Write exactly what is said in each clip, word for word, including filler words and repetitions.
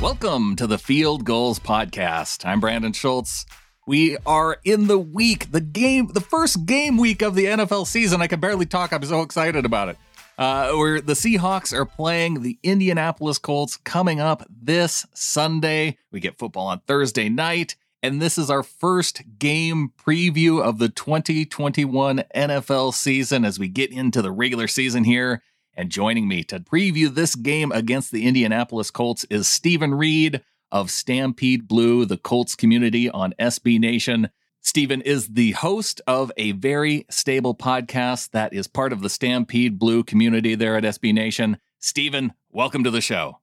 Welcome to the Field Goals Podcast. I'm Brandon Schultz. We are in the week, the game, the first game week of the N F L season. I can barely talk. I'm so excited about it. Uh, where the Seahawks are playing the Indianapolis Colts coming up this Sunday. We get football on Thursday night, and this is our first game preview of the twenty twenty-one N F L season as we get into the regular season here. And joining me to preview this game against the Indianapolis Colts is Stephen Reed of Stampede Blue, the Colts community on S B Nation. Stephen is the host of a very stable podcast that is part of the Stampede Blue community there at S B Nation. Stephen, welcome to the show.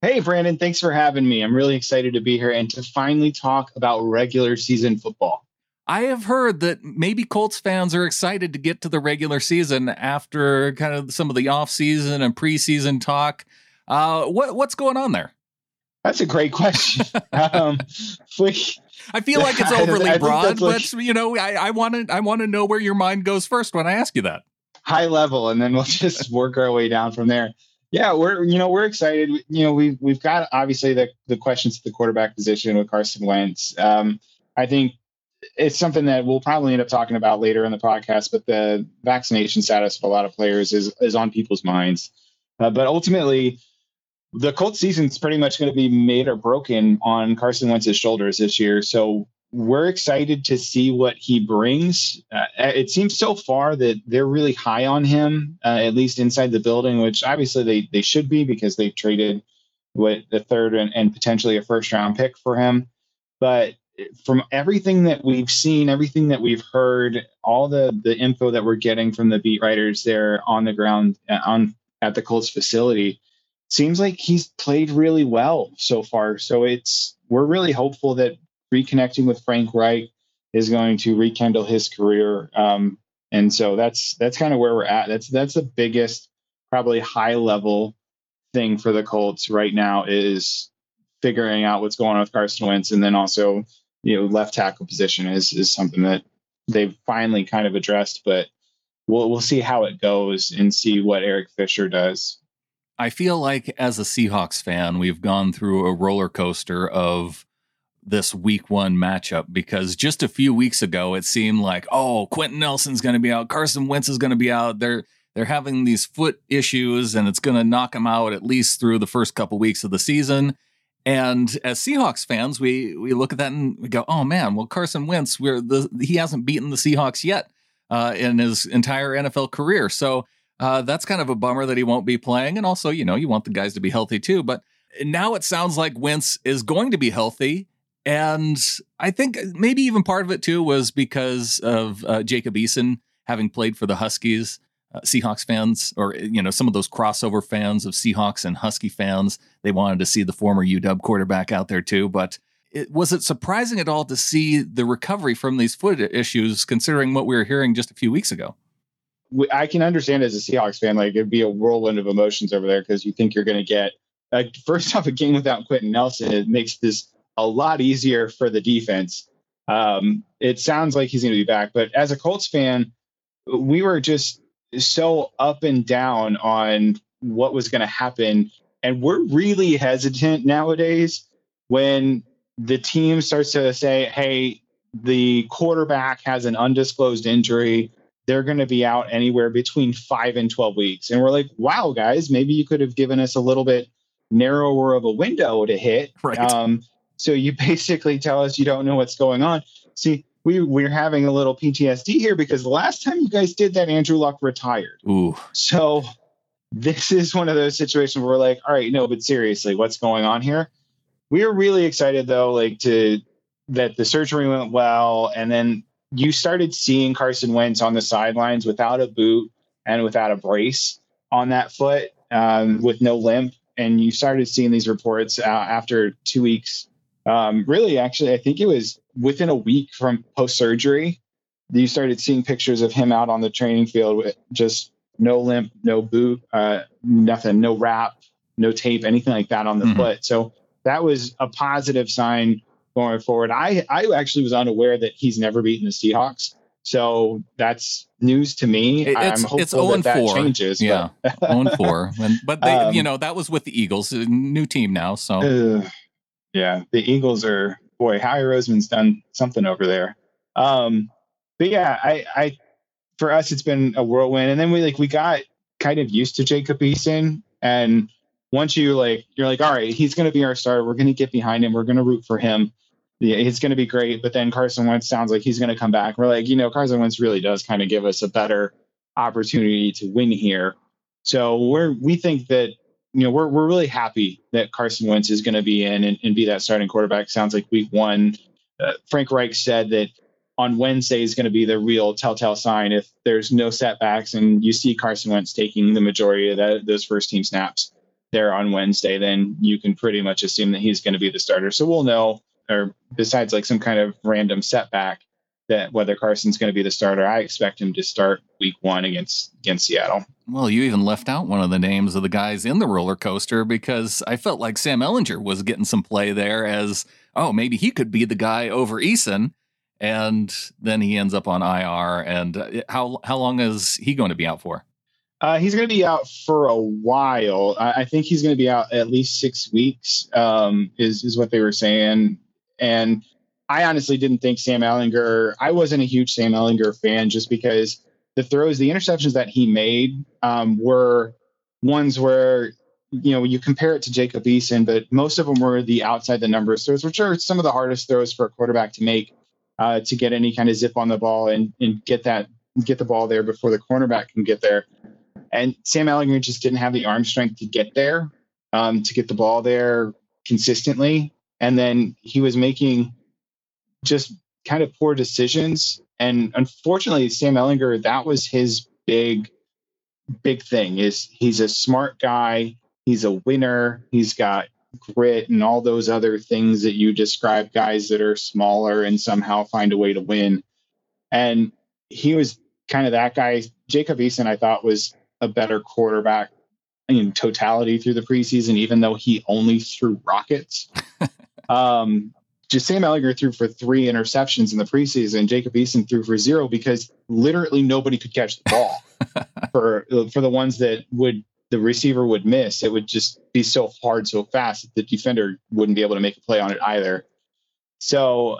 Hey, Brandon, thanks for having me. I'm really excited to be here and to finally talk about regular season football. I have heard that maybe Colts fans are excited to get to the regular season after kind of some of the offseason and preseason talk. Uh, what, what's going on there? That's a great question. um, we, I feel like it's overly I, I broad, like, but you know, I want to I want to know where your mind goes first when I ask you that. High level, and then we'll just work our way down from there. Yeah, we're you know we're excited. You know, we've we've got obviously the the questions at the quarterback position with Carson Wentz. Um, I think it's something that we'll probably end up talking about later in the podcast. But the vaccination status of a lot of players is is on people's minds. Uh, but ultimately, the Colts season is pretty much going to be made or broken on Carson Wentz's shoulders this year. So we're excited to see what he brings. Uh, it seems so far that they're really high on him, uh, at least inside the building, which obviously they, they should be because they've traded with the third and, and potentially a first round pick for him. But from everything that we've seen, everything that we've heard, all the, the info that we're getting from the beat writers there on the ground uh, on at the Colts facility, seems like he's played really well so far. So it's we're really hopeful that reconnecting with Frank Reich is going to rekindle his career. Um, and so that's that's kind of where we're at. That's that's the biggest, probably high level thing for the Colts right now is figuring out what's going on with Carson Wentz. And then also, you know, left tackle position is is something that they've finally kind of addressed. But we'll we'll see how it goes and see what Eric Fisher does. I feel like as a Seahawks fan, we've gone through a roller coaster of this week one matchup because just a few weeks ago, it seemed like, oh, Quentin Nelson's going to be out. Carson Wentz is going to be out. They're they're having these foot issues and it's going to knock them out at least through the first couple weeks of the season. And as Seahawks fans, we we look at that and we go, oh, man, well, Carson Wentz, we're the, he hasn't beaten the Seahawks yet uh, in his entire N F L career. So Uh, that's kind of a bummer that he won't be playing. And also, you know, you want the guys to be healthy too. But now it sounds like Wentz is going to be healthy. And I think maybe even part of it too was because of uh, Jacob Eason having played for the Huskies. Uh, Seahawks fans, or, you know, some of those crossover fans of Seahawks and Husky fans, they wanted to see the former U W quarterback out there too. But it, was it surprising at all to see the recovery from these foot issues, considering what we were hearing just a few weeks ago? I can understand as a Seahawks fan, like it'd be a whirlwind of emotions over there because you think you're going to get uh, first off a game without Quentin Nelson. It makes this a lot easier for the defense. Um, it sounds like he's going to be back, but as a Colts fan, we were just so up and down on what was going to happen. And we're really hesitant nowadays when the team starts to say, hey, the quarterback has an undisclosed injury. They're going to be out anywhere between five and twelve weeks. And we're like, wow, guys, maybe you could have given us a little bit narrower of a window to hit. Right. Um, so you basically tell us you don't know what's going on. See, we, we're having a little P T S D here because the last time you guys did that, Andrew Luck retired. Ooh. So this is one of those situations where we're like, all right, no, but seriously, what's going on here? We were really excited, though, like to that the surgery went well. And then you started seeing Carson Wentz on the sidelines without a boot and without a brace on that foot, um, with no limp. And you started seeing these reports uh, after two weeks. Um, really, actually, I think it was within a week from post-surgery, you started seeing pictures of him out on the training field with just no limp, no boot, uh, nothing, no wrap, no tape, anything like that on the mm-hmm. foot. So that was a positive sign going forward. I, I actually was unaware that he's never beaten the Seahawks. So that's news to me. It's, I'm hopeful it's that, that changes. Yeah, oh and four. And, but, they, um, you know, that was with the Eagles. New team now, so. Uh, yeah, the Eagles are, boy, Howie Roseman's done something over there. Um, but, yeah, I, I for us, it's been a whirlwind. And then we, like, we got kind of used to Jacob Eason. And once you, like, you're like, all right, he's going to be our starter. We're going to get behind him. We're going to root for him. Yeah, it's going to be great. But then Carson Wentz sounds like he's going to come back. We're like, you know, Carson Wentz really does kind of give us a better opportunity to win here. So we're we think that, you know, we're we're really happy that Carson Wentz is going to be in and, and be that starting quarterback. Sounds like week one. Uh, Frank Reich said that on Wednesday is going to be the real telltale sign if there's no setbacks and you see Carson Wentz taking the majority of that, those first team snaps there on Wednesday, then you can pretty much assume that he's going to be the starter. So we'll know. Or besides like some kind of random setback, that whether Carson's going to be the starter, I expect him to start week one against against Seattle. Well, you even left out one of the names of the guys in the roller coaster, because I felt like Sam Ehlinger was getting some play there as, oh, maybe he could be the guy over Eason. And then he ends up on I R. And how how long is he going to be out for? Uh, he's going to be out for a while. I, I think he's going to be out at least six weeks um, is, is what they were saying. And I honestly didn't think Sam Ehlinger, I wasn't a huge Sam Ehlinger fan just because the throws, the interceptions that he made um, were ones where, you know, you compare it to Jacob Eason, but most of them were the outside the numbers throws, which are some of the hardest throws for a quarterback to make uh, to get any kind of zip on the ball and, and get that, get the ball there before the cornerback can get there. And Sam Ehlinger just didn't have the arm strength to get there, um, to get the ball there consistently. And then he was making just kind of poor decisions. And unfortunately, Sam Ehlinger, that was his big, big thing, is he's a smart guy. He's a winner. He's got grit and all those other things that you describe, guys that are smaller and somehow find a way to win. And he was kind of that guy. Jacob Eason, I thought, was a better quarterback in totality through the preseason, even though he only threw rockets. Um, just Sam Ehlinger threw for three interceptions in the preseason. Jacob Eason threw for zero because literally nobody could catch the ball for for the ones that would the receiver would miss. It would just be so hard, so fast that the defender wouldn't be able to make a play on it either. So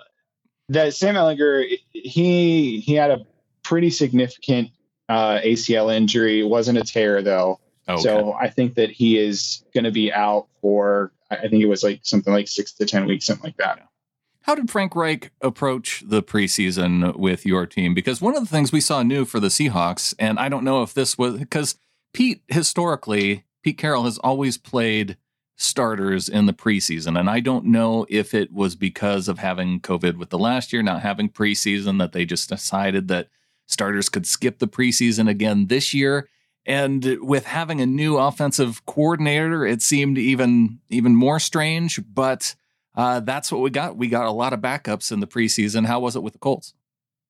that Sam Ehlinger, he he had a pretty significant uh, A C L injury. It wasn't a tear though, okay. So I think that he is going to be out for. I think it was like something like six to ten weeks, something like that. How did Frank Reich approach the preseason with your team? Because one of the things we saw new for the Seahawks, and I don't know if this was because Pete, historically, Pete Carroll has always played starters in the preseason. And I don't know if it was because of having COVID with the last year, not having preseason, that they just decided that starters could skip the preseason again this year. And with having a new offensive coordinator, it seemed even even more strange. But uh, that's what we got. We got a lot of backups in the preseason. How was it with the Colts?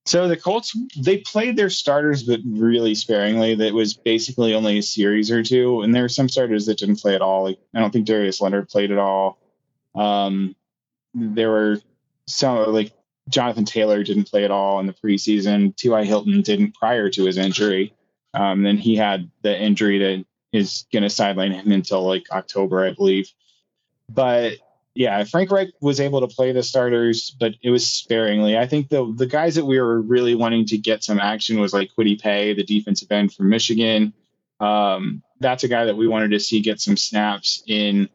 So the Colts, they played their starters, but really sparingly. That was basically only a series or two. And there were some starters that didn't play at all. Like, I don't think Darius Leonard played at all. Um, there were some, like Jonathan Taylor didn't play at all in the preseason. T Y. Hilton didn't prior to his injury. Um, then he had the injury that is going to sideline him until like October, I believe. But yeah, Frank Reich was able to play the starters, but it was sparingly. I think the the guys that we were really wanting to get some action was like Kwity Paye, the defensive end from Michigan. Um, that's a guy that we wanted to see get some snaps in.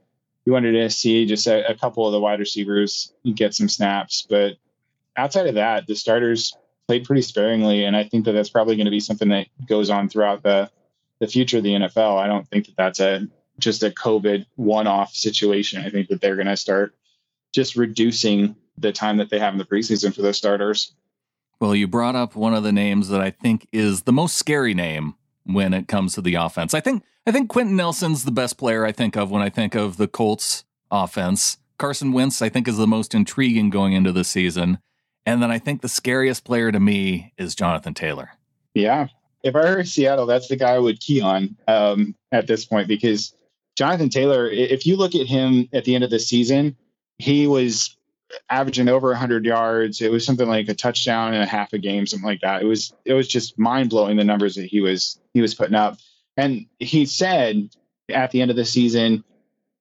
We wanted to see just a, a couple of the wide receivers get some snaps. But outside of that, the starters played pretty sparingly, and I think that that's probably going to be something that goes on throughout the the future of the N F L. I don't think that that's a just a COVID one-off situation. I think that they're going to start just reducing the time that they have in the preseason for those starters. Well, you brought up one of the names that I think is the most scary name when it comes to the offense. I think I think Quentin Nelson's the best player I think of when I think of the Colts offense. Carson Wentz, I think, is the most intriguing going into the season. And then I think the scariest player to me is Jonathan Taylor. Yeah. If I were Seattle, that's the guy I would key on um, at this point, because Jonathan Taylor, if you look at him at the end of the season, he was averaging over one hundred yards. It was something like a touchdown and a half a game, something like that. It was it was just mind blowing the numbers that he was he was putting up. And he said at the end of the season,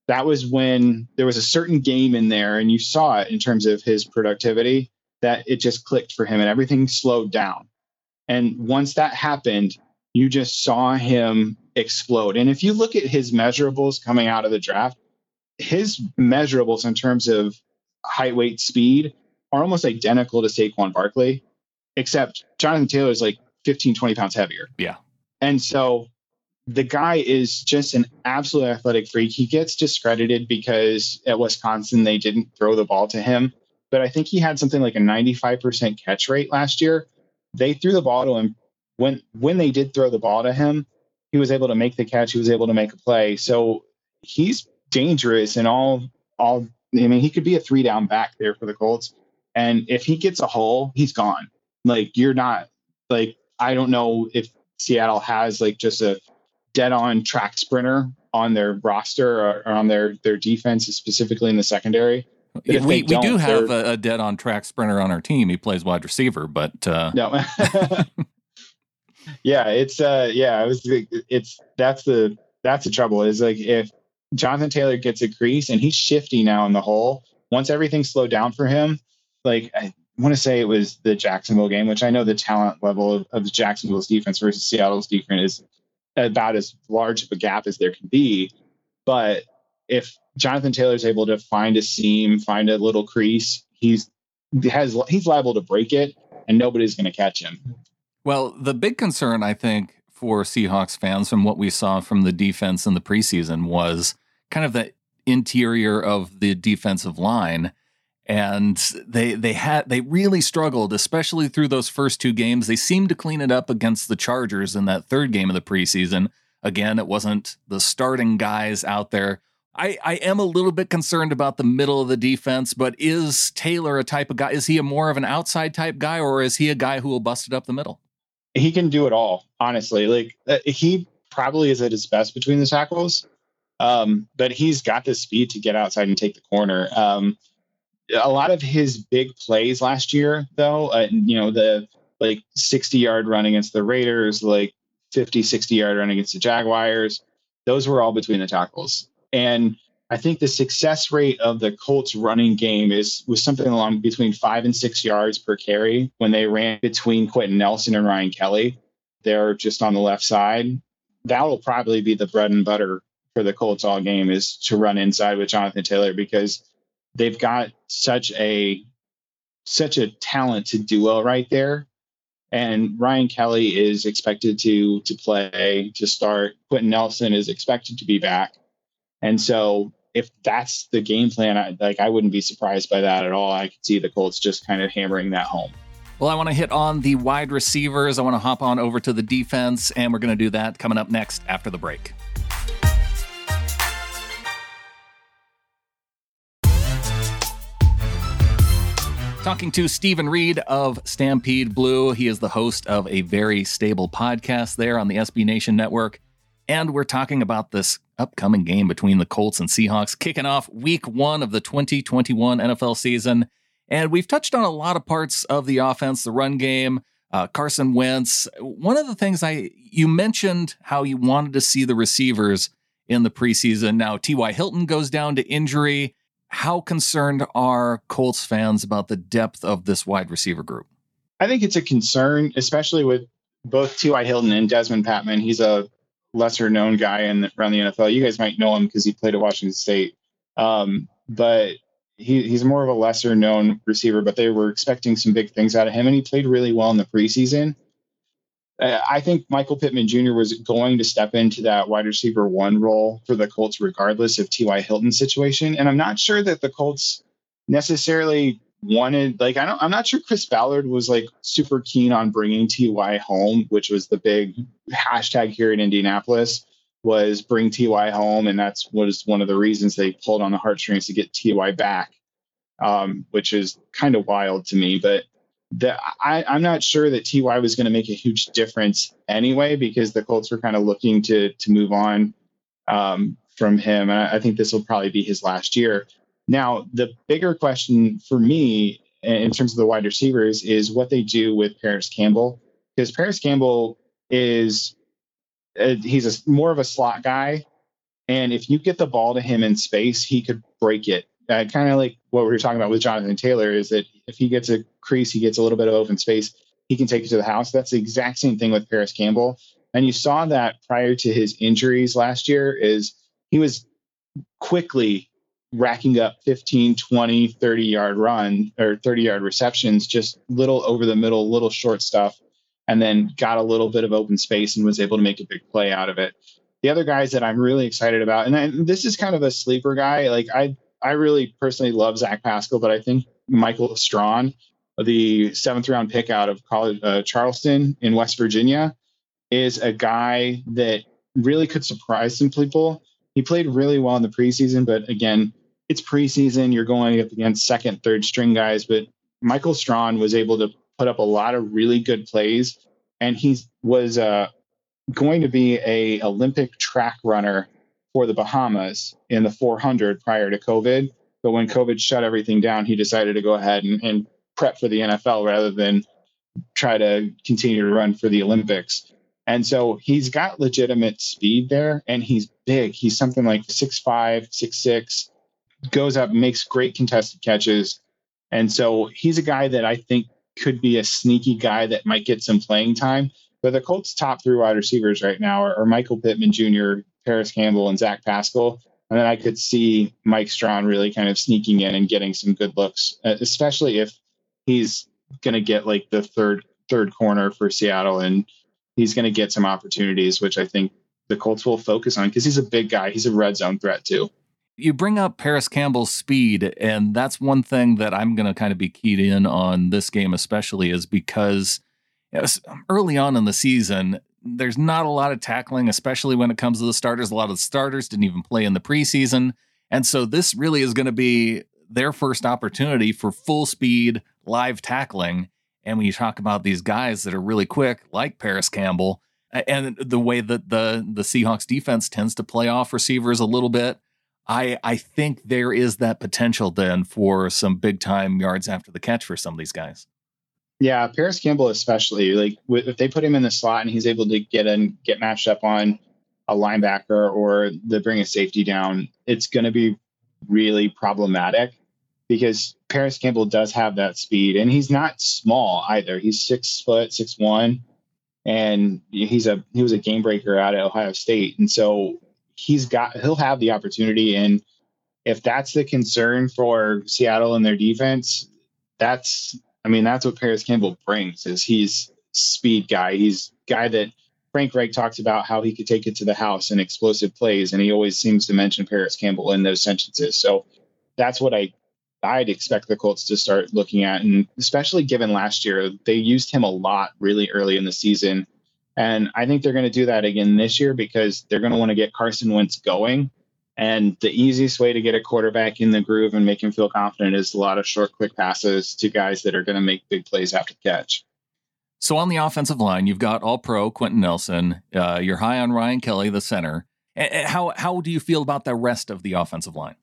that was when there was a certain game in there, and you saw it in terms of his productivity, that it just clicked for him and everything slowed down. And once that happened, you just saw him explode. And if you look at his measurables coming out of the draft, his measurables in terms of height, weight, speed are almost identical to Saquon Barkley, except Jonathan Taylor is like fifteen, twenty pounds heavier. Yeah. And so the guy is just an absolute athletic freak. He gets discredited because at Wisconsin, they didn't throw the ball to him. But I think he had something like a ninety-five percent catch rate last year. They threw the ball to him. When when they did throw the ball to him, he was able to make the catch. He was able to make a play. So he's dangerous in all all. I mean, he could be a three down back there for the Colts. And if he gets a hole, he's gone. Like, you're not like, I don't know if Seattle has like just a dead on track sprinter on their roster or, or on their, their defense, specifically in the secondary. Yeah, we, we do have a, a dead on track sprinter on our team. He plays wide receiver, but uh... no. Yeah, it's uh yeah, it was it's that's the that's the trouble is like if Jonathan Taylor gets a crease, and he's shifty now in the hole. Once everything slowed down for him, like I want to say it was the Jacksonville game, which I know the talent level of, of Jacksonville's defense versus Seattle's defense is about as large of a gap as there can be. But if Jonathan Taylor is able to find a seam, find a little crease, he's has he's liable to break it, and nobody's going to catch him. Well, the big concern, I think, for Seahawks fans from what we saw from the defense in the preseason was kind of the interior of the defensive line. And they they had they really struggled, especially through those first two games. They seemed to clean it up against the Chargers in that third game of the preseason. Again, it wasn't the starting guys out there. I, I am a little bit concerned about the middle of the defense, but is Taylor a type of guy? Is he a more of an outside type guy, or is he a guy who will bust it up the middle? He can do it all, honestly. Like uh, he probably is at his best between the tackles, um, but he's got the speed to get outside and take the corner. Um, a lot of his big plays last year, though, uh, you know, the like sixty-yard run against the Raiders, like fifty, sixty-yard run against the Jaguars, those were all between the tackles. And I think the success rate of the Colts running game is was something along between five and six yards per carry when they ran between Quentin Nelson and Ryan Kelly. They're just on the left side. That will probably be the bread and butter for the Colts all game, is to run inside with Jonathan Taylor, because they've got such a such a talented duo right there. And Ryan Kelly is expected to to play, to start. Quentin Nelson is expected to be back. And so if that's the game plan, I, like I wouldn't be surprised by that at all. I could see the Colts just kind of hammering that home. Well, I want to hit on the wide receivers. I want to hop on over to the defense, and we're going to do that coming up next after the break. Talking to Stephen Reed of Stampede Blue. He is the host of a very stable podcast there on the S B Nation network. And we're talking about this upcoming game between the Colts and Seahawks, kicking off week one of the twenty twenty-one N F L season. And we've touched on a lot of parts of the offense, the run game, uh, Carson Wentz. One of the things I you mentioned how you wanted to see the receivers in the preseason. Now, T Y. Hilton goes down to injury. How concerned are Colts fans about the depth of this wide receiver group? I think it's a concern, especially with both T Y. Hilton and Desmond Patman. He's a lesser known guy in the, around the N F L. You guys might know him because he played at Washington State. Um, but he, he's more of a lesser known receiver, but they were expecting some big things out of him, and he played really well in the preseason. Uh, I think Michael Pittman Junior was going to step into that wide receiver one role for the Colts, regardless of T Y. Hilton's situation. And I'm not sure that the Colts necessarily wanted, like, I don't, I'm not sure Chris Ballard was like super keen on bringing T Y home, which was the big hashtag here in Indianapolis, was bring T Y home. And that's what is one of the reasons they pulled on the heartstrings to get T Y back, um, which is kind of wild to me. But the, I, I'm not sure that T Y was going to make a huge difference anyway, because the Colts were kind of looking to to move on um, from him. And I, I think this will probably be his last year. Now, the bigger question for me in terms of the wide receivers is what they do with Parris Campbell, because Parris Campbell is a, he's a, more of a slot guy. And if you get the ball to him in space, he could break it. Uh, kind of like what we were talking about with Jonathan Taylor is that if he gets a crease, he gets a little bit of open space, he can take it to the house. That's the exact same thing with Parris Campbell. And you saw that prior to his injuries last year is he was quickly racking up fifteen, twenty, thirty yard run or thirty yard receptions, just little over the middle, little short stuff, and then got a little bit of open space and was able to make a big play out of it. The other guys that I'm really excited about, and I, this is kind of a sleeper guy. Like I, I really personally love Zach Pascal, but I think Michael Strawn, the seventh round pick out of college, uh, Charleston in West Virginia, is a guy that really could surprise some people. He played really well in the preseason, but again, it's preseason. You're going up against second, third string guys, but Michael Strawn was able to put up a lot of really good plays, and he was uh, going to be a Olympic track runner for the Bahamas in the four hundred prior to COVID. But when COVID shut everything down, he decided to go ahead and, and prep for the N F L rather than try to continue to run for the Olympics. And so he's got legitimate speed there, and he's big. He's something like six five, six six, goes up, makes great contested catches. And so he's a guy that I think could be a sneaky guy that might get some playing time. But the Colts' top three wide receivers right now are, are Michael Pittman Junior, Parris Campbell, and Zach Pascal. And then I could see Mike Strawn really kind of sneaking in and getting some good looks, especially if he's going to get like the third third corner for Seattle and he's going to get some opportunities, which I think the Colts will focus on because he's a big guy. He's a red zone threat, too. You bring up Parris Campbell's speed, and that's one thing that I'm going to kind of be keyed in on this game, especially, is because early on in the season, there's not a lot of tackling, especially when it comes to the starters. A lot of the starters didn't even play in the preseason. And so this really is going to be their first opportunity for full speed live tackling. And when you talk about these guys that are really quick, like Parris Campbell, and the way that the, the Seahawks defense tends to play off receivers a little bit, I, I think there is that potential then for some big time yards after the catch for some of these guys. Yeah, Parris Campbell especially. Like if they put him in the slot and he's able to get in, get matched up on a linebacker or they bring a safety down, it's going to be really problematic. Because Parris Campbell does have that speed, and he's not small either. He's six foot, six one, and he's a he was a game breaker out at Ohio State, and so he's got he'll have the opportunity. And if that's the concern for Seattle and their defense, that's I mean that's what Parris Campbell brings is he's speed guy. He's guy that Frank Reich talks about how he could take it to the house in explosive plays, and he always seems to mention Parris Campbell in those sentences. So that's what I. I'd expect the Colts to start looking at, and especially given last year, they used him a lot really early in the season. And I think they're going to do that again this year because they're going to want to get Carson Wentz going. And the easiest way to get a quarterback in the groove and make him feel confident is a lot of short, quick passes to guys that are going to make big plays after catch. So on the offensive line, you've got all pro Quentin Nelson. Uh, you're high on Ryan Kelly, the center. How, how do you feel about the rest of the offensive line?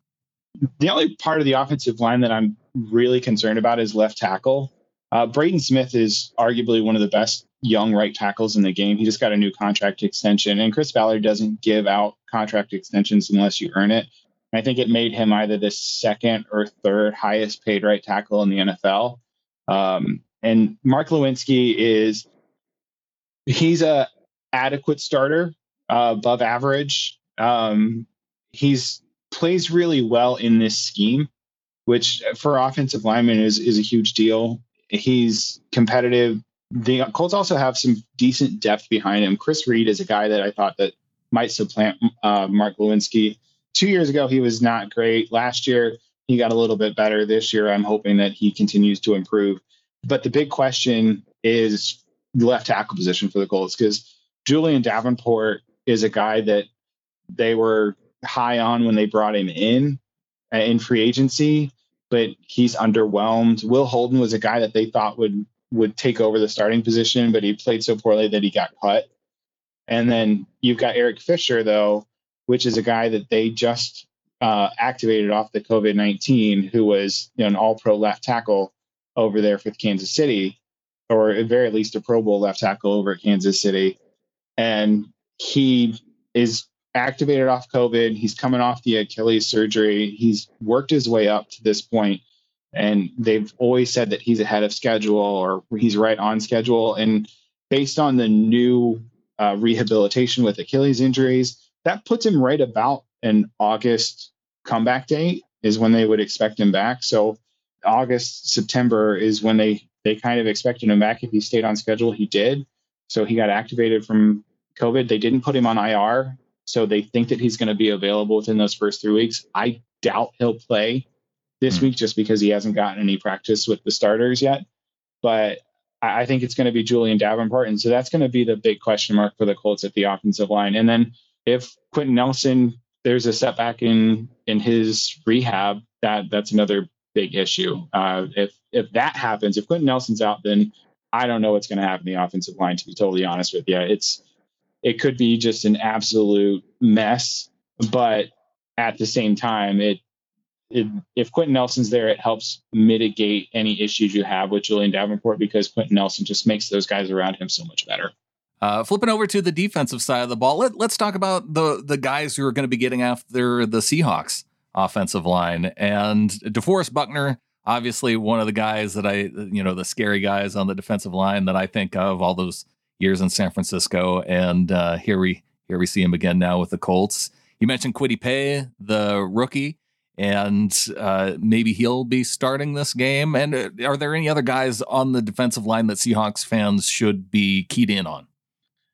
The only part of the offensive line that I'm really concerned about is left tackle. Uh, Braden Smith is arguably one of the best young right tackles in the game. He just got a new contract extension, and Chris Ballard doesn't give out contract extensions unless you earn it. And I think it made him either the second or third highest paid right tackle in the N F L. Um, and Mark Lewinsky is, he's a adequate starter, uh, above average. Um, he's, plays really well in this scheme, which for offensive linemen is, is a huge deal. He's competitive. The Colts also have some decent depth behind him. Chris Reed is a guy that I thought that might supplant uh, Mark Lewinsky. Two years ago, he was not great. Last year, he got a little bit better. This year, I'm hoping that he continues to improve. But the big question is the left tackle position for the Colts, because Julian Davenport is a guy that they were high on when they brought him in uh, in free agency, but he's underwhelmed. Will Holden was a guy that they thought would would take over the starting position, but he played so poorly that he got cut. And then you've got Eric Fisher, though, which is a guy that they just uh, activated off the COVID nineteen, who was, you know, an all-pro left tackle over there for Kansas City, or at very least a Pro Bowl left tackle over at Kansas City. And he is activated off COVID. He's coming off the Achilles surgery. He's worked his way up to this point, and they've always said that he's ahead of schedule, or he's right on schedule. And based on the new uh, rehabilitation with Achilles injuries, that puts him right about an August comeback date is when they would expect him back. So August, September is when they, they kind of expected him back. If he stayed on schedule, he did. So he got activated from COVID. They didn't put him on I R. So they think that he's going to be available within those first three weeks. I doubt he'll play this week just because he hasn't gotten any practice with the starters yet. But I think it's going to be Julian Davenport. And so that's going to be the big question mark for the Colts at the offensive line. And then if Quentin Nelson, there's a setback in in his rehab, that that's another big issue. Uh, if if that happens, if Quentin Nelson's out, then I don't know what's going to happen in the offensive line, to be totally honest with you. It's it could be just an absolute mess. But at the same time, it, it if Quentin Nelson's there, it helps mitigate any issues you have with Julian Davenport, because Quentin Nelson just makes those guys around him so much better. Uh, flipping over to the defensive side of the ball, let, let's talk about the the guys who are going to be getting after the Seahawks offensive line. And DeForest Buckner, obviously one of the guys that I, you know, the scary guys on the defensive line that I think of all those years in San Francisco. And uh, here we here we see him again now with the Colts. You mentioned Kwity Paye, the rookie, and uh, maybe he'll be starting this game. And uh, are there any other guys on the defensive line that Seahawks fans should be keyed in on?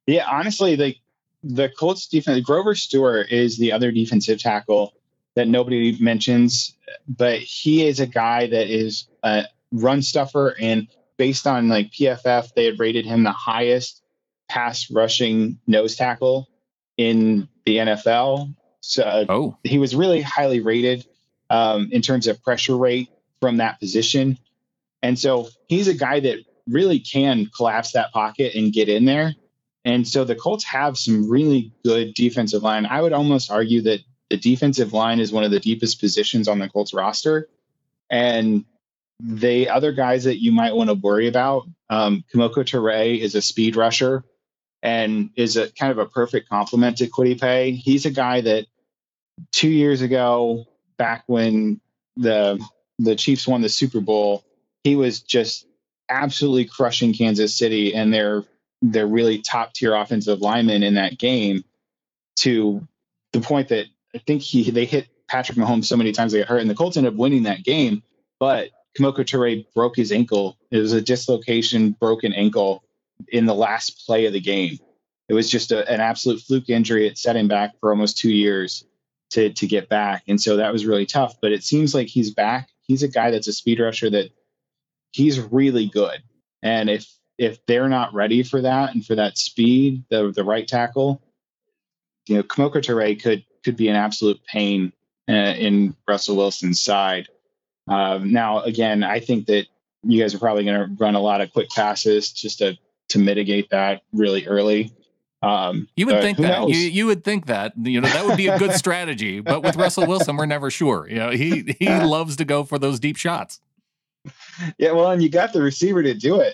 Yeah, honestly, the the Colts defense, Grover Stewart is the other defensive tackle that nobody mentions, but he is a guy that is a run stuffer, and based on like P F F, they had rated him the highest pass rushing nose tackle in the N F L. So oh. he was really highly rated um, in terms of pressure rate from that position. And so he's a guy that really can collapse that pocket and get in there. And so the Colts have some really good defensive line. I would almost argue that the defensive line is one of the deepest positions on the Colts roster. And the other guys that you might want to worry about, um, Kemoko Turay is a speed rusher and is a kind of a perfect complement to Kwity Paye. He's a guy that two years ago, back when the the Chiefs won the Super Bowl, he was just absolutely crushing Kansas City and their they're really top tier offensive linemen in that game, to the point that I think he, they hit Patrick Mahomes so many times they got hurt, and the Colts ended up winning that game. But Kemoko Turay broke his ankle. It was a dislocation, broken ankle in the last play of the game. It was just a, an absolute fluke injury. It set him back for almost two years to, to get back. And so that was really tough, but it seems like he's back. He's a guy that's a speed rusher that he's really good. And if, If they're not ready for that and for that speed, the the right tackle, you know, Kemoko Turay could could be an absolute pain uh, in Russell Wilson's side. Um, now, again, I think that you guys are probably going to run a lot of quick passes just to to mitigate that really early. Um, you would think that you, you would think that you know that would be a good strategy, but with Russell Wilson, we're never sure. You know, he he loves to go for those deep shots. Yeah, well, and you got the receiver to do it.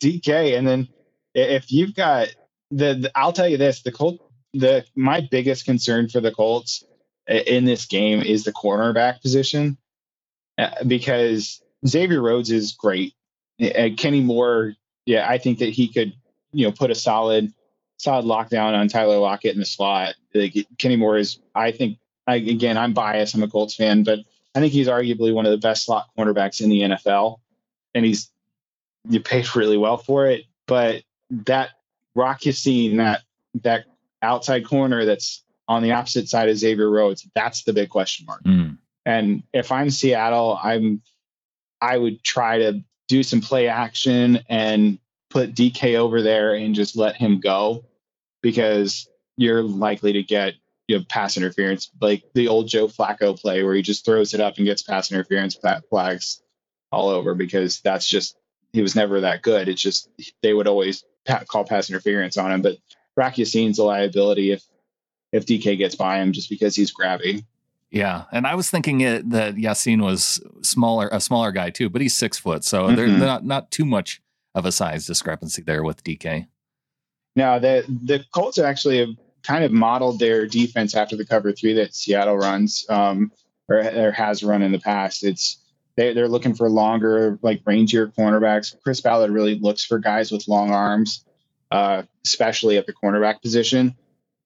D K, and then if you've got the, the I'll tell you this, the Colt, the my biggest concern for the Colts in this game is the cornerback position, uh, because Xavier Rhodes is great. Uh, Kenny Moore, yeah, I think that he could, you know, put a solid, solid lockdown on Tyler Lockett in the slot. Like, Kenny Moore is, I think, I, again, I'm biased, I'm a Colts fan, but I think he's arguably one of the best slot cornerbacks in the N F L, and he's you paid really well for it. But that Rocky scene, that that outside corner that's on the opposite side of Xavier Rhodes, that's the big question mark. Mm. And if I'm Seattle, I'm I would try to do some play action and put D K over there and just let him go, because you're likely to get you know, pass interference, like the old Joe Flacco play where he just throws it up and gets pass interference flags all over, because that's just he was never that good. It's just they would always pat, call pass interference on him. But Rocky Yassine's a liability if if D K gets by him just because he's grabby. Yeah, and I was thinking it, that Yasin was smaller, a smaller guy too, but he's six foot, so mm-hmm. there's not not too much of a size discrepancy there with D K. No, the the Colts are actually kind of modeled their defense after the cover three that Seattle runs um, or, or has run in the past. It's they, they're looking for longer, like rangier cornerbacks. Chris Ballard really looks for guys with long arms, uh, especially at the cornerback position.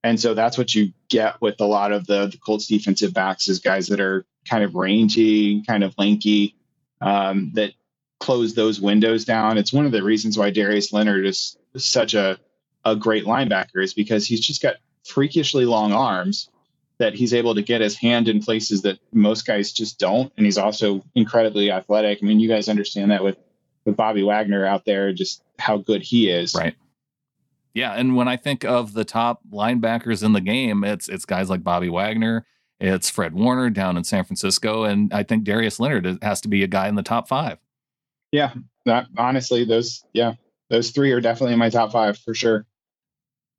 And so that's what you get with a lot of the, the Colts defensive backs is guys that are kind of rangy, kind of lanky, um, that close those windows down. It's one of the reasons why Darius Leonard is such a, a great linebacker is because he's just got freakishly long arms that he's able to get his hand in places that most guys just don't. And he's also incredibly athletic. I mean, you guys understand that with, with Bobby Wagner out there, just how good he is. Right. Yeah, and when I think of the top linebackers in the game, it's it's guys like Bobby Wagner, it's Fred Warner down in San Francisco, and I think Darius Leonard has to be a guy in the top five. Yeah, that, honestly, those yeah, those three are definitely in my top five for sure.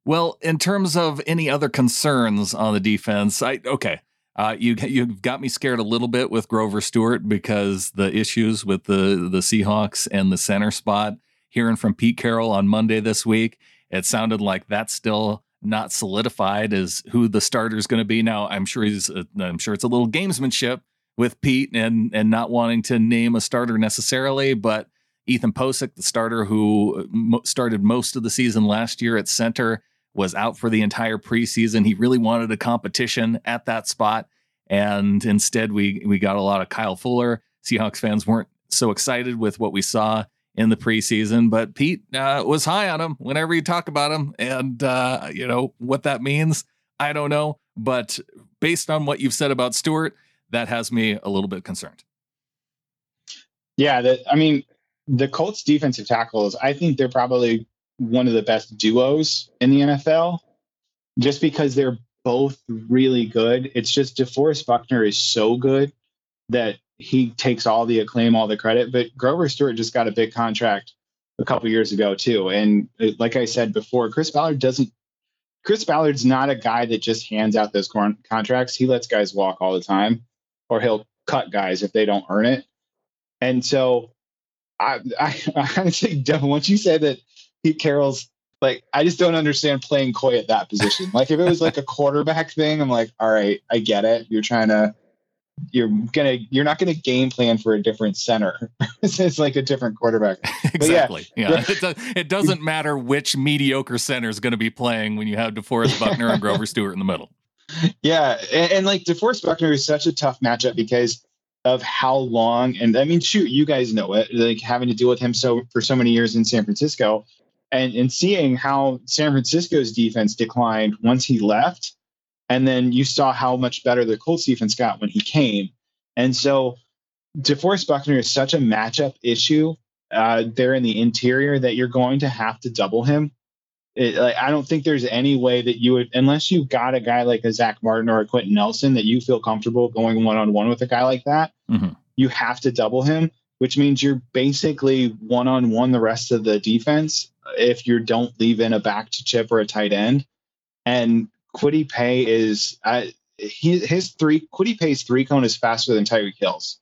Well, in terms of any other concerns on the defense, I okay, uh, you you've got me scared a little bit with Grover Stewart because the issues with the the Seahawks and the center spot. Hearing from Pete Carroll on Monday this week, it sounded like that's still not solidified as who the starter is going to be. Now, I'm sure he's, uh, I'm sure it's a little gamesmanship with Pete and and not wanting to name a starter necessarily. But Ethan Posick, the starter who mo- started most of the season last year at center, was out for the entire preseason. He really wanted a competition at that spot, and instead we we got a lot of Kyle Fuller. Seahawks fans weren't so excited with what we saw in the preseason, but Pete uh, was high on him whenever you talk about him. And, uh, you know, what that means, I don't know. But based on what you've said about Stewart, that has me a little bit concerned. Yeah, the, I mean, the Colts defensive tackles, I think they're probably one of the best duos in the N F L just because they're both really good. It's just DeForest Buckner is so good that he takes all the acclaim, all the credit, but Grover Stewart just got a big contract a couple years ago too. And like I said before, Chris Ballard doesn't, Chris Ballard's not a guy that just hands out those con- contracts. He lets guys walk all the time, or he'll cut guys if they don't earn it. And so I, I, I honestly don't, once you say that Pete Carroll's like, I just don't understand playing coy at that position. Like if it was like a quarterback thing, I'm like, all right, I get it. You're trying to, You're gonna. You're not gonna game plan for a different center. It's like a different quarterback. Exactly. Yeah. yeah. It, does, it doesn't matter which mediocre center is going to be playing when you have DeForest Buckner and Grover Stewart in the middle. Yeah, and, and like DeForest Buckner is such a tough matchup because of how long. And I mean, shoot, you guys know it. Like having to deal with him so for so many years in San Francisco, and and seeing how San Francisco's defense declined once he left. And then you saw how much better the Colts defense got when he came. And so DeForest Buckner is such a matchup issue uh, there in the interior that you're going to have to double him. It, like, I don't think there's any way that you would, unless you got a guy like a Zach Martin or a Quentin Nelson that you feel comfortable going one-on-one with a guy like that, mm-hmm. you have to double him, which means you're basically one-on-one the rest of the defense if you don't leave in a back to chip or a tight end. And Kwity Paye is uh, his, his three. Kwity Paye's three cone is faster than Tyreek Hill's.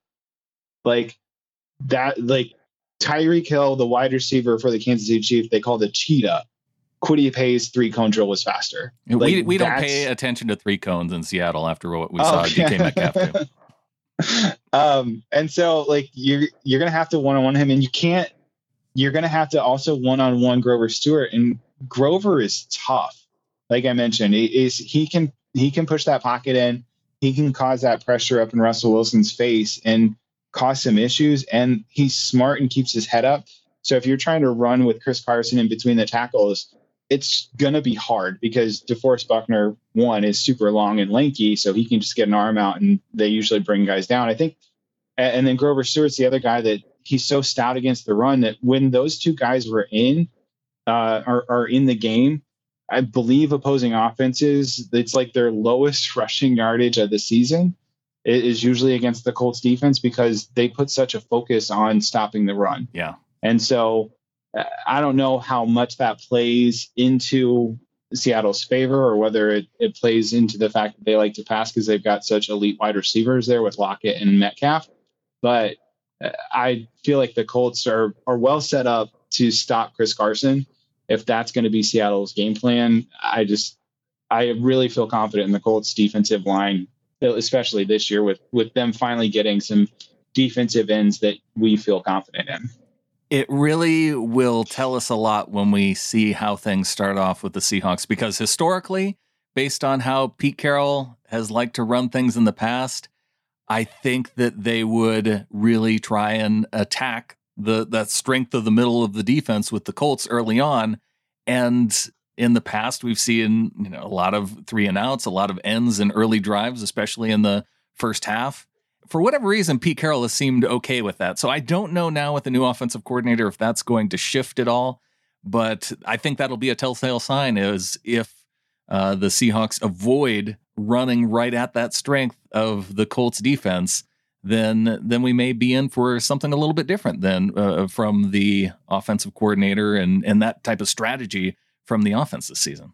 Like that, like Tyreek Hill, the wide receiver for the Kansas City Chiefs, they call the cheetah. Kwity Paye's three cone drill was faster. Like, we we don't pay attention to three cones in Seattle after what we oh, saw at D K Metcalf do. Um, and so like you're you're gonna have to one on one him, and you can't. You're gonna have to also one on one Grover Stewart, and Grover is tough. Like I mentioned, he is he can he can push that pocket in, he can cause that pressure up in Russell Wilson's face and cause some issues. And he's smart and keeps his head up. So if you're trying to run with Chris Carson in between the tackles, it's gonna be hard because DeForest Buckner one is super long and lanky, so he can just get an arm out and they usually bring guys down. I think, and then Grover Stewart's the other guy that he's so stout against the run that when those two guys were in, uh, are are in the game. I believe opposing offenses, it's like their lowest rushing yardage of the season is usually against the Colts defense because they put such a focus on stopping the run. Yeah. And so I don't know how much that plays into Seattle's favor or whether it, it plays into the fact that they like to pass because they've got such elite wide receivers there with Lockett and Metcalf. But I feel like the Colts are are well set up to stop Chris Carson. If that's going to be Seattle's game plan, I just I really feel confident in the Colts defensive line, especially this year with with them finally getting some defensive ends that we feel confident in. It really will tell us a lot when we see how things start off with the Seahawks, because historically, based on how Pete Carroll has liked to run things in the past, I think that they would really try and attack the that strength of the middle of the defense with the Colts early on. And in the past, we've seen, you know, a lot of three and outs, a lot of ends and early drives, especially in the first half. For whatever reason, Pete Carroll has seemed okay with that. So I don't know now with the new offensive coordinator if that's going to shift at all, but I think that'll be a telltale sign is if uh, the Seahawks avoid running right at that strength of the Colts defense, then then we may be in for something a little bit different than uh, from the offensive coordinator and, and that type of strategy from the offense this season.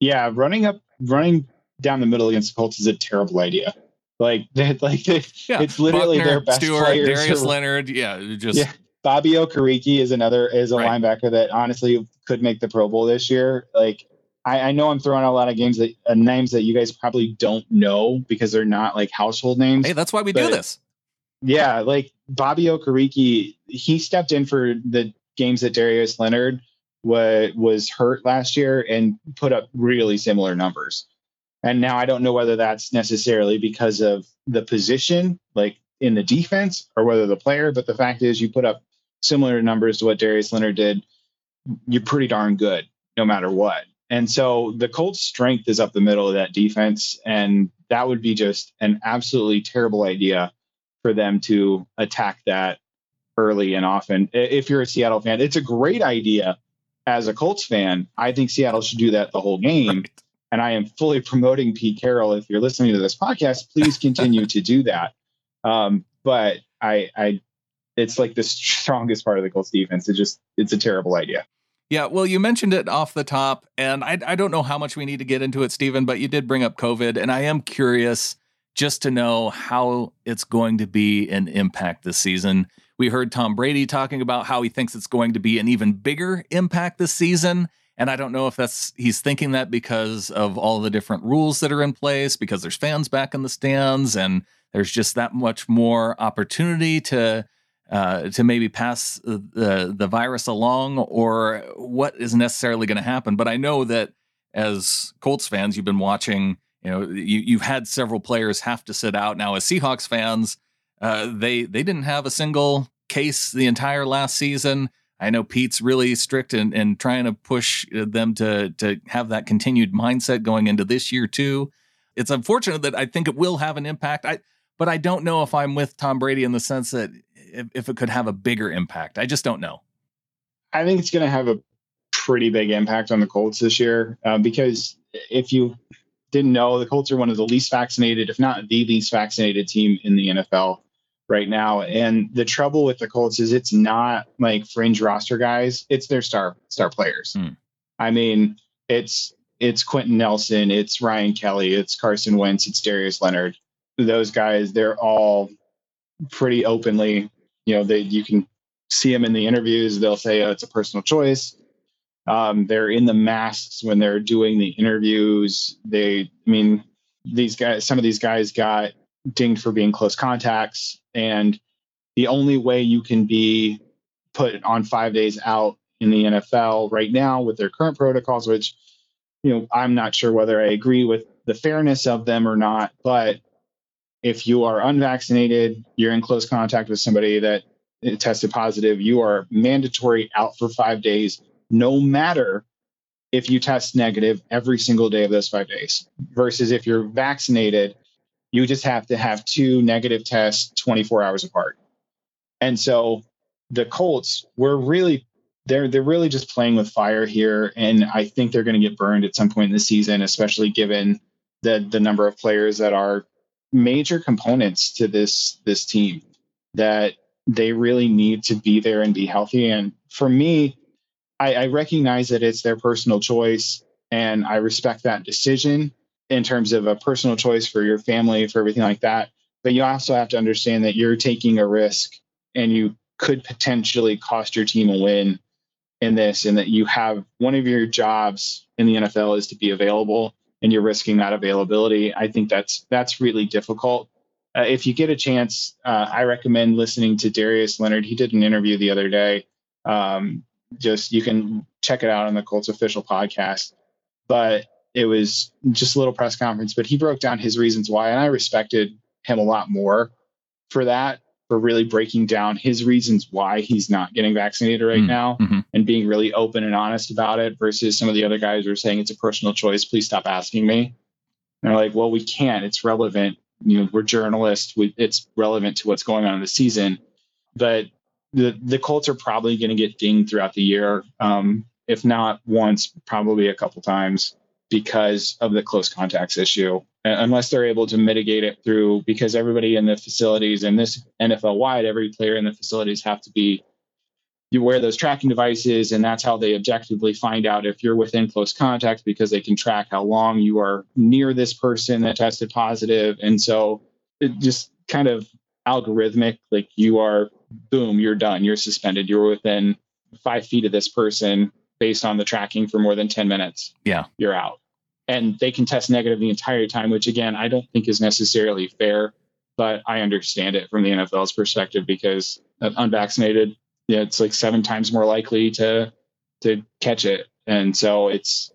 Yeah, running up, running down the middle against the Colts is a terrible idea. Like, like yeah. It's literally Buckner, their best Stewart, players. Darius Leonard, yeah, just yeah. Bobby Okereke is another is a right. linebacker that honestly could make the Pro Bowl this year. Like, I, I know I'm throwing out a lot of games that uh, names that you guys probably don't know because they're not like household names. Hey, that's why we but, do this. Yeah, like Bobby Okereke, he stepped in for the games that Darius Leonard was was hurt last year and put up really similar numbers. And now I don't know whether that's necessarily because of the position, like in the defense, or whether the player. But the fact is, you put up similar numbers to what Darius Leonard did. You're pretty darn good, no matter what. And so the Colts' strength is up the middle of that defense. And that would be just an absolutely terrible idea for them to attack that early and often. If you're a Seattle fan, it's a great idea. As a Colts fan, I think Seattle should do that the whole game. Right. And I am fully promoting Pete Carroll. If you're listening to this podcast, please continue to do that. Um, but I, I, it's like the strongest part of the Colts defense. It just, it's a terrible idea. Yeah. Well, you mentioned it off the top, and I, I don't know how much we need to get into it, Stephen, but you did bring up COVID, and I am curious just to know how it's going to be an impact this season. We heard Tom Brady talking about how he thinks it's going to be an even bigger impact this season. And I don't know if that's he's thinking that because of all the different rules that are in place, because there's fans back in the stands and there's just that much more opportunity to uh, to maybe pass the, the virus along, or what is necessarily going to happen. But I know that as Colts fans, you've been watching, you know, you, you've had several players have to sit out. Now, as Seahawks fans, uh, they they didn't have a single case the entire last season. I know Pete's really strict and, and trying to push them to, to have that continued mindset going into this year, too. It's unfortunate that I think it will have an impact, I, but I don't know if I'm with Tom Brady in the sense that if, if it could have a bigger impact. I just don't know. I think it's going to have a pretty big impact on the Colts this year, uh, because if you didn't know, the Colts are one of the least vaccinated, if not the least vaccinated team in the N F L. Right now. And the trouble with the Colts is it's not like fringe roster guys. It's their star star players. Mm. I mean, it's it's Quentin Nelson, it's Ryan Kelly, it's Carson Wentz, it's Darius Leonard. Those guys, they're all pretty openly, you know, they you can see them in the interviews. They'll say, oh, it's a personal choice. Um, they're in the masks when they're doing the interviews. They, I mean, these guys, some of these guys got dinged for being close contacts. And the only way you can be put on five days out in the N F L right now with their current protocols, which, you know, I'm not sure whether I agree with the fairness of them or not. But if you are unvaccinated, you're in close contact with somebody that tested positive, you are mandatory out for five days, no matter if you test negative every single day of those five days, versus if you're vaccinated, you just have to have two negative tests twenty-four hours apart. And so the Colts were really, they're, they're really just playing with fire here. And I think they're going to get burned at some point in the season, especially given the, the number of players that are major components to this, this team, that they really need to be there and be healthy. And for me, I, I recognize that it's their personal choice. And I respect that decision in terms of a personal choice for your family, for everything like that. But you also have to understand that you're taking a risk and you could potentially cost your team a win in this, and that you have one of your jobs in the N F L is to be available, and you're risking that availability. I think that's that's really difficult. Uh, if you get a chance, uh, I recommend listening to Darius Leonard. He did an interview the other day. Um, just you can check it out on the Colts official podcast. But it was just a little press conference, but he broke down his reasons why, and I respected him a lot more for that, for really breaking down his reasons why he's not getting vaccinated right mm-hmm. now and being really open and honest about it, versus some of the other guys who are saying it's a personal choice. Please stop asking me. And they're like, well, we can't, it's relevant. You know, we're journalists. We, it's relevant to what's going on in the season, but the, the Colts are probably going to get dinged throughout the year. Um, if not once, probably a couple times, because of the close contacts issue, unless they're able to mitigate it through, because everybody in the facilities, and this N F L wide, every player in the facilities have to be, you wear those tracking devices, and that's how they objectively find out if you're within close contact, because they can track how long you are near this person that tested positive. And so it just kind of algorithmic, like you are, boom, you're done, you're suspended, you're within five feet of this person based on the tracking for more than ten minutes. Yeah, you're out. And they can test negative the entire time, which, again, I don't think is necessarily fair, but I understand it from the N F L's perspective, because unvaccinated, you know, it's like seven times more likely to to catch it. And so it's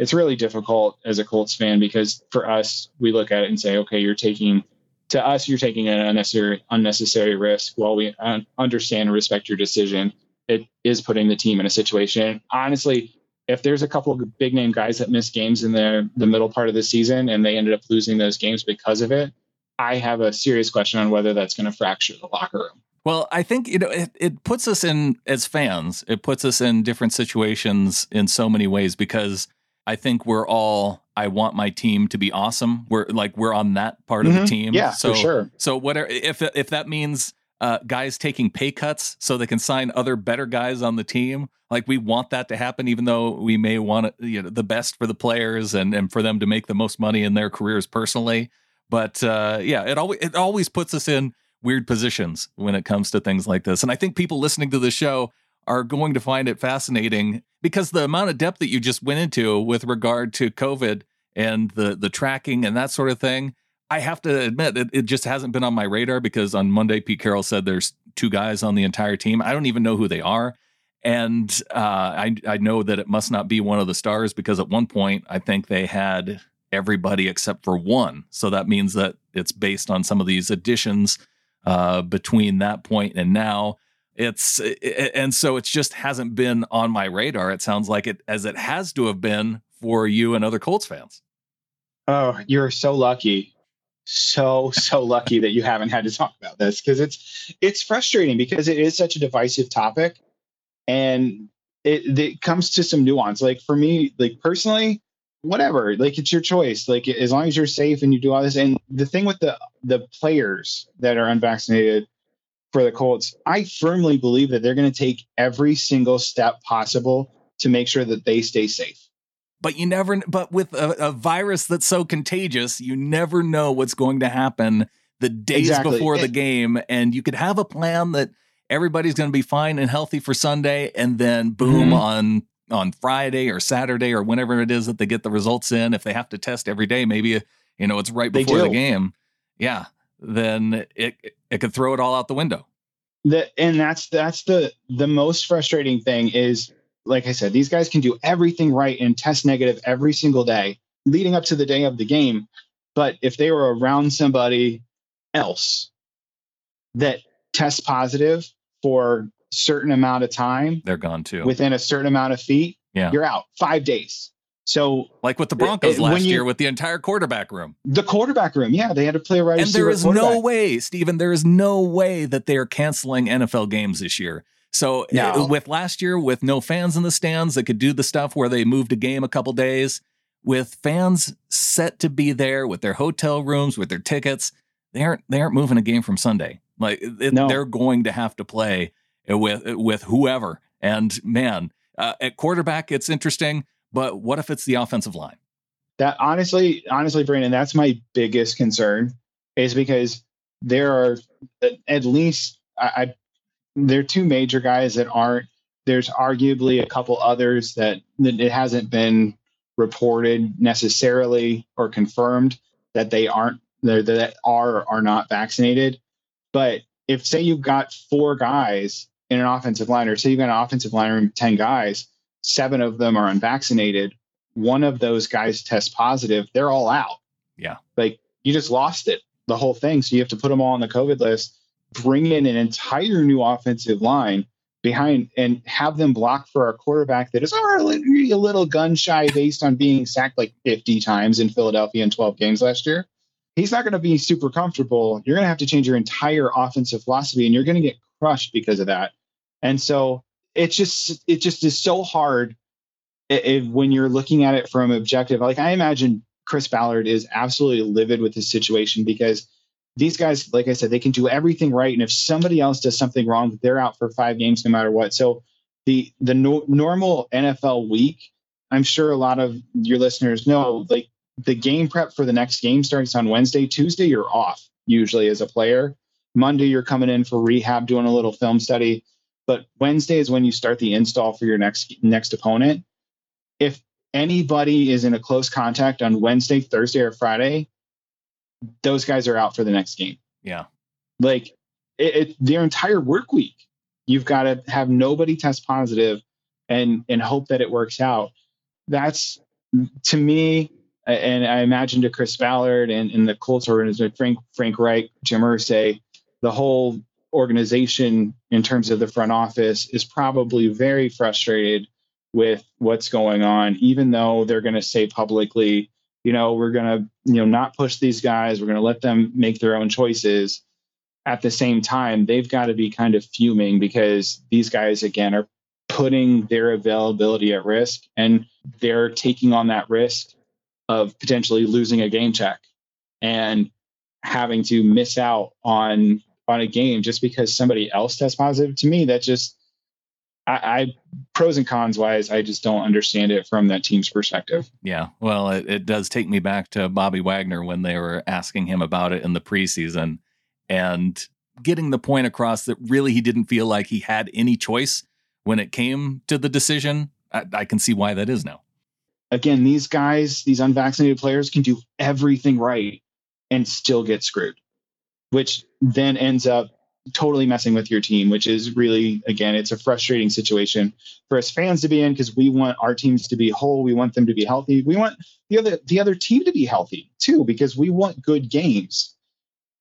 it's really difficult as a Colts fan, because for us, we look at it and say, okay, you're taking, to us, you're taking an unnecessary, unnecessary risk. While we understand and respect your decision, it is putting the team in a situation. Honestly, if there's a couple of big name guys that miss games in the, the middle part of the season and they ended up losing those games because of it, I have a serious question on whether that's going to fracture the locker room. Well, I think, you know, it, it puts us in, as fans, it puts us in different situations in so many ways, because I think we're all, I want my team to be awesome. We're like, we're on that part mm-hmm. of the team. Yeah, so, for sure. So whatever, if, if that means Uh, guys taking pay cuts so they can sign other better guys on the team. Like, we want that to happen, even though we may want, you know, the best for the players and, and for them to make the most money in their careers personally. But uh, yeah, it always, it always puts us in weird positions when it comes to things like this. And I think people listening to the show are going to find it fascinating, because the amount of depth that you just went into with regard to COVID and the, the tracking and that sort of thing, I have to admit, it, it just hasn't been on my radar, because on Monday, Pete Carroll said there's two guys on the entire team. I don't even know who they are. And uh, I, I know that it must not be one of the stars, because at one point, I think they had everybody except for one. So that means that it's based on some of these additions uh, between that point and now. It's it, and so it just hasn't been on my radar. It sounds like it, as it has to have been for you and other Colts fans. Oh, you're so lucky. So, so lucky that you haven't had to talk about this, because it's it's frustrating, because it is such a divisive topic, and it, it comes to some nuance. Like, for me, like, personally, whatever, like, it's your choice. Like, as long as you're safe and you do all this. And the thing with the the players that are unvaccinated for the Colts, I firmly believe that they're going to take every single step possible to make sure that they stay safe. But you never, but with a, a virus that's so contagious, you never know what's going to happen the days exactly. before it, the game. And you could have a plan that everybody's going to be fine and healthy for Sunday. And then boom, mm-hmm. on, on Friday or Saturday or whenever it is that they get the results in, if they have to test every day, maybe, you know, it's right before the game. Yeah. Then it, it could throw it all out the window. The, and that's, that's the, the most frustrating thing is, like I said, these guys can do everything right and test negative every single day leading up to the day of the game. But if they were around somebody else that tests positive for a certain amount of time, they're gone too. Within a certain amount of feet, yeah. you're out five days. So, like with the Broncos it, last you, year, with the entire quarterback room, the quarterback room, yeah, they had to play right. And there is no way, Stephen, there is no way that they are canceling N F L games this year. So no. it, with last year, with no fans in the stands that could do the stuff where they moved a game a couple days, with fans set to be there with their hotel rooms, with their tickets, they aren't they aren't moving a game from Sunday. Like it, no. they're going to have to play with with whoever. And man, uh, at quarterback, it's interesting. But what if it's the offensive line? That honestly, honestly, Brandon, that's my biggest concern, is because there are at least I, I there are two major guys that aren't. There's arguably a couple others that, that it hasn't been reported necessarily or confirmed that they aren't that are or are not vaccinated. But if say you've got four guys in an offensive line, or say you've got an offensive line room of ten guys, seven of them are unvaccinated. One of those guys tests positive, they're all out. Yeah. Like you just lost it, the whole thing. So you have to put them all on the COVID list, bring in an entire new offensive line behind and have them block for our quarterback that is already a little gun shy based on being sacked like fifty times in Philadelphia in twelve games last year. He's not going to be super comfortable. You're going to have to change your entire offensive philosophy, and you're going to get crushed because of that. And so it's just, it just is so hard. It, it, when you're looking at it from objective, like I imagine Chris Ballard is absolutely livid with his situation, because these guys, like I said, they can do everything right. And if somebody else does something wrong, they're out for five games, no matter what. So the, the no, normal N F L week, I'm sure a lot of your listeners know, like the game prep for the next game starts on Wednesday. Tuesday, you're off usually as a player. Monday, you're coming in for rehab, doing a little film study. But Wednesday is when you start the install for your next next opponent. If anybody is in a close contact on Wednesday, Thursday, or Friday, those guys are out for the next game. Yeah. Like it, it, their entire work week, you've got to have nobody test positive and, and hope that it works out. That's, to me, and I imagine to Chris Ballard and, and the Colts organization, Frank, Frank Reich, Jim Irsay, the whole organization in terms of the front office is probably very frustrated with what's going on, even though they're going to say publicly, you know, we're going to, you know, not push these guys. We're going to let them make their own choices. At the same time, they've got to be kind of fuming because these guys, again, are putting their availability at risk, and they're taking on that risk of potentially losing a game check and having to miss out on, on a game just because somebody else tests positive. To me, that just, I, I pros and cons wise, I just don't understand it from that team's perspective. Yeah. Well, it, it does take me back to Bobby Wagner when they were asking him about it in the preseason and getting the point across that really he didn't feel like he had any choice when it came to the decision. I, I can see why that is now. Again, these guys, these unvaccinated players can do everything right and still get screwed, which then ends up totally messing with your team, which is really, again, it's a frustrating situation for us fans to be in, because we want our teams to be whole. We want them to be healthy. We want the other, the other team to be healthy too, because we want good games.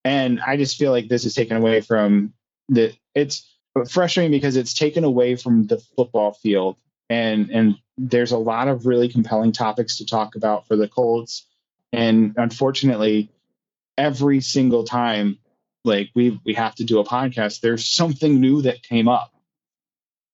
And I just feel like this is taken away from the, it's frustrating because it's taken away from the football field. And, and there's a lot of really compelling topics to talk about for the Colts. And unfortunately, every single time, like we we have to do a podcast, there's something new that came up.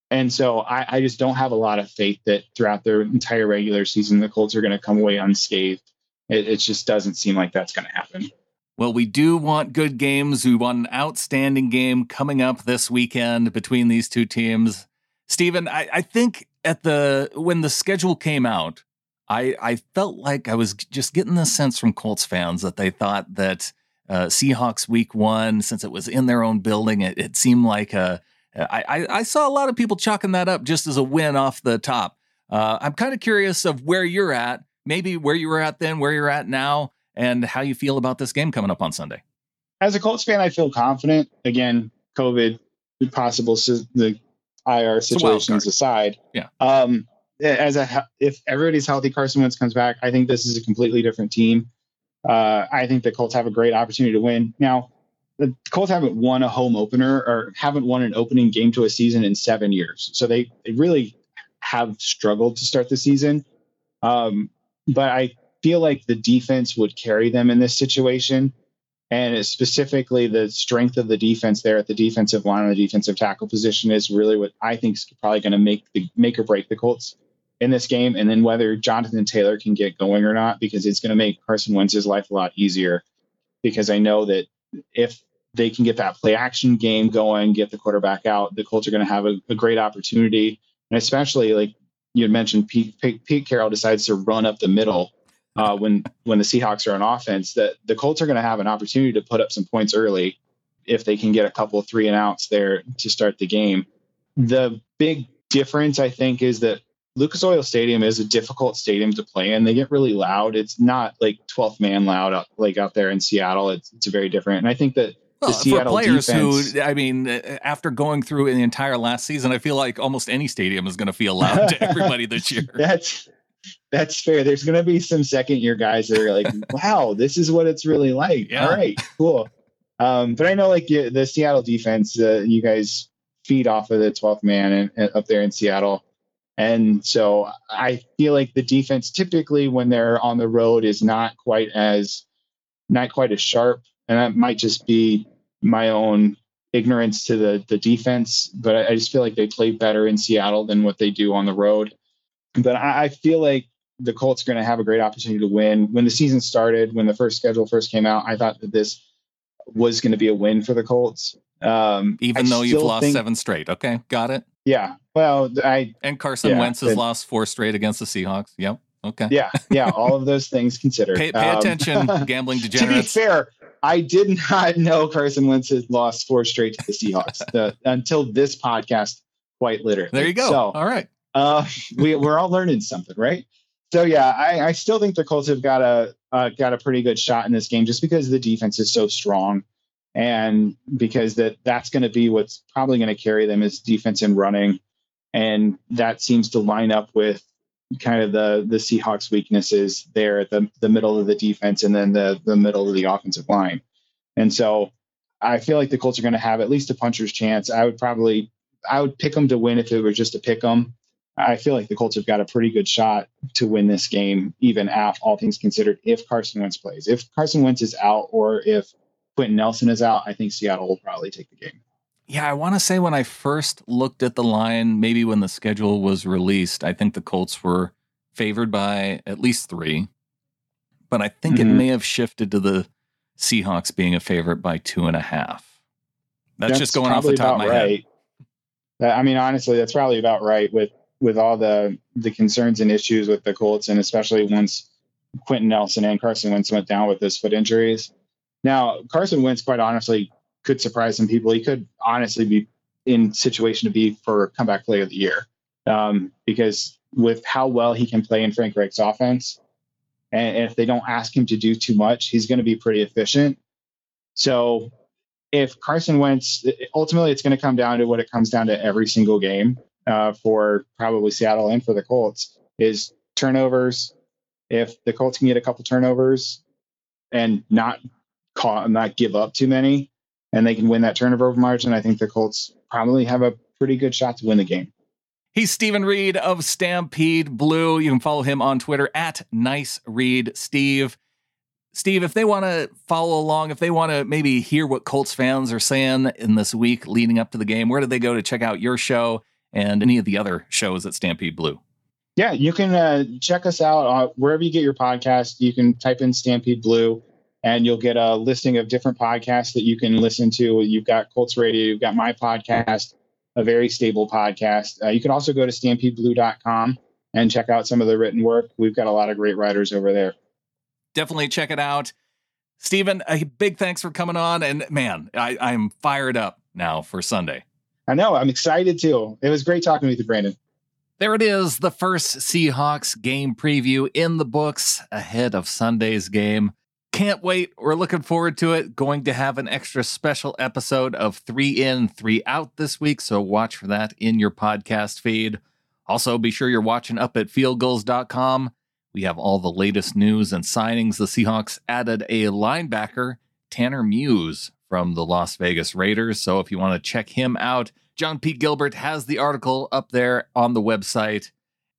And so I, I just don't have a lot of faith that throughout their entire regular season, the Colts are going to come away unscathed. It, it just doesn't seem like that's going to happen. Well, we do want good games. We want an outstanding game coming up this weekend between these two teams. Stephen, I, I think at the when the schedule came out, I, I felt like I was just getting the sense from Colts fans that they thought that Uh, Seahawks week one, since it was in their own building, it, it seemed like a, I, I saw a lot of people chalking that up just as a win off the top. Uh, I'm kind of curious of where you're at, maybe where you were at then, where you're at now, and how you feel about this game coming up on Sunday. As a Colts fan, I feel confident. Again, COVID, possible, the I R situations aside. Yeah. Um, as a, if everybody's healthy, Carson Wentz comes back, I think this is a completely different team. Uh, I think the Colts have a great opportunity to win. Now, the Colts haven't won a home opener or haven't won an opening game to a season in seven years. So they, they really have struggled to start the season. Um, but I feel like the defense would carry them in this situation. And specifically the strength of the defense there at the defensive line and the defensive tackle position is really what I think is probably going to make the make or break the Colts in this game, and then whether Jonathan Taylor can get going or not, because it's going to make Carson Wentz's life a lot easier, because I know that if they can get that play action game going, get the quarterback out, the Colts are going to have a, a great opportunity. And especially like you had mentioned Pete, Pete, Pete Carroll decides to run up the middle uh, when when the Seahawks are on offense, that the Colts are going to have an opportunity to put up some points early if they can get a couple three and outs there to start the game. The big difference, I think, is that Lucas Oil Stadium is a difficult stadium to play in. They get really loud. It's not like twelfth man loud out, like out there in Seattle. It's it's very different. And I think that the well, Seattle for players defense, who, I mean, after going through the entire last season, I feel like almost any stadium is going to feel loud to everybody this year. That's that's fair. There's going to be some second year guys that are like, wow, this is what it's really like. Yeah. All right, cool. Um, but I know like the Seattle defense, uh, you guys feed off of the twelfth man and, and up there in Seattle. And so I feel like the defense typically when they're on the road is not quite as not quite as sharp. And that might just be my own ignorance to the, the defense. But I, I just feel like they play better in Seattle than what they do on the road. But I, I feel like the Colts are going to have a great opportunity to win. When the season started, when the first schedule first came out, I thought that this was going to be a win for the Colts. Um, Even I though you've lost think, seven straight. Okay, got it. Yeah. Well, I and Carson yeah, Wentz has it, lost four straight against the Seahawks. Yep. Okay. Yeah. Yeah. All of those things considered. Pay, pay um, attention, gambling degenerates. To be fair, I did not know Carson Wentz had lost four straight to the Seahawks the, until this podcast. Quite literally. There you go. So, all right. Uh, we we're all learning something, right? So yeah, I, I still think the Colts have got a uh, got a pretty good shot in this game, just because the defense is so strong. And because that that's going to be what's probably going to carry them is defense and running. And that seems to line up with kind of the, the Seahawks weaknesses there at the, the middle of the defense and then the, the middle of the offensive line. And so I feel like the Colts are going to have at least a puncher's chance. I would probably I would pick them to win if it were just a pick 'em. I feel like the Colts have got a pretty good shot to win this game, even after all things considered, if Carson Wentz plays. If Carson Wentz is out or if Quentin Nelson is out, I think Seattle will probably take the game. Yeah, I want to say when I first looked at the line, maybe when the schedule was released, I think the Colts were favored by at least three. But I think mm-hmm. it may have shifted to the Seahawks being a favorite by two and a half. That's, that's just going off the top of my right. head. I mean, honestly, that's probably about right with with all the, the concerns and issues with the Colts, and especially once Quentin Nelson and Carson Wentz went down with those foot injuries. Now, Carson Wentz, quite honestly, could surprise some people. He could honestly be in situation to be for comeback player of the year um, because with how well he can play in Frank Reich's offense, and if they don't ask him to do too much, he's going to be pretty efficient. So if Carson Wentz, ultimately it's going to come down to what it comes down to every single game uh, for probably Seattle and for the Colts is turnovers. If the Colts can get a couple turnovers and not caught and not give up too many, and they can win that turnover margin, I think the Colts probably have a pretty good shot to win the game. He's Stephen Reed of Stampede Blue. You can follow him on Twitter at NiceReedSteve. Steve, if they want to follow along, if they want to maybe hear what Colts fans are saying in this week leading up to the game, where do they go to check out your show and any of the other shows at Stampede Blue? Yeah, you can uh, check us out uh, wherever you get your podcast. You can type in Stampede Blue, and you'll get a listing of different podcasts that you can listen to. You've got Colts Radio, you've got my podcast, a very stable podcast. Uh, you can also go to stampede blue dot com and check out some of the written work. We've got a lot of great writers over there. Definitely check it out. Stephen, a big thanks for coming on. And man, I, I'm fired up now for Sunday. I know. I'm excited too. It was great talking with you, Brandon. There it is. The first Seahawks game preview in the books ahead of Sunday's game. Can't wait. We're looking forward to it. Going to have an extra special episode of Three In, Three Out this week, so watch for that in your podcast feed. Also, be sure you're watching up at field goals dot com. We have all the latest news and signings. The Seahawks added a linebacker, Tanner Muse, from the Las Vegas Raiders, so if you want to check him out, John P. Gilbert has the article up there on the website.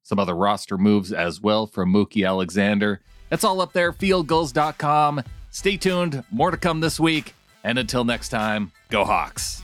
Some other roster moves as well from Mookie Alexander. That's all up there, field goals dot com. Stay tuned, more to come this week. And until next time, go Hawks.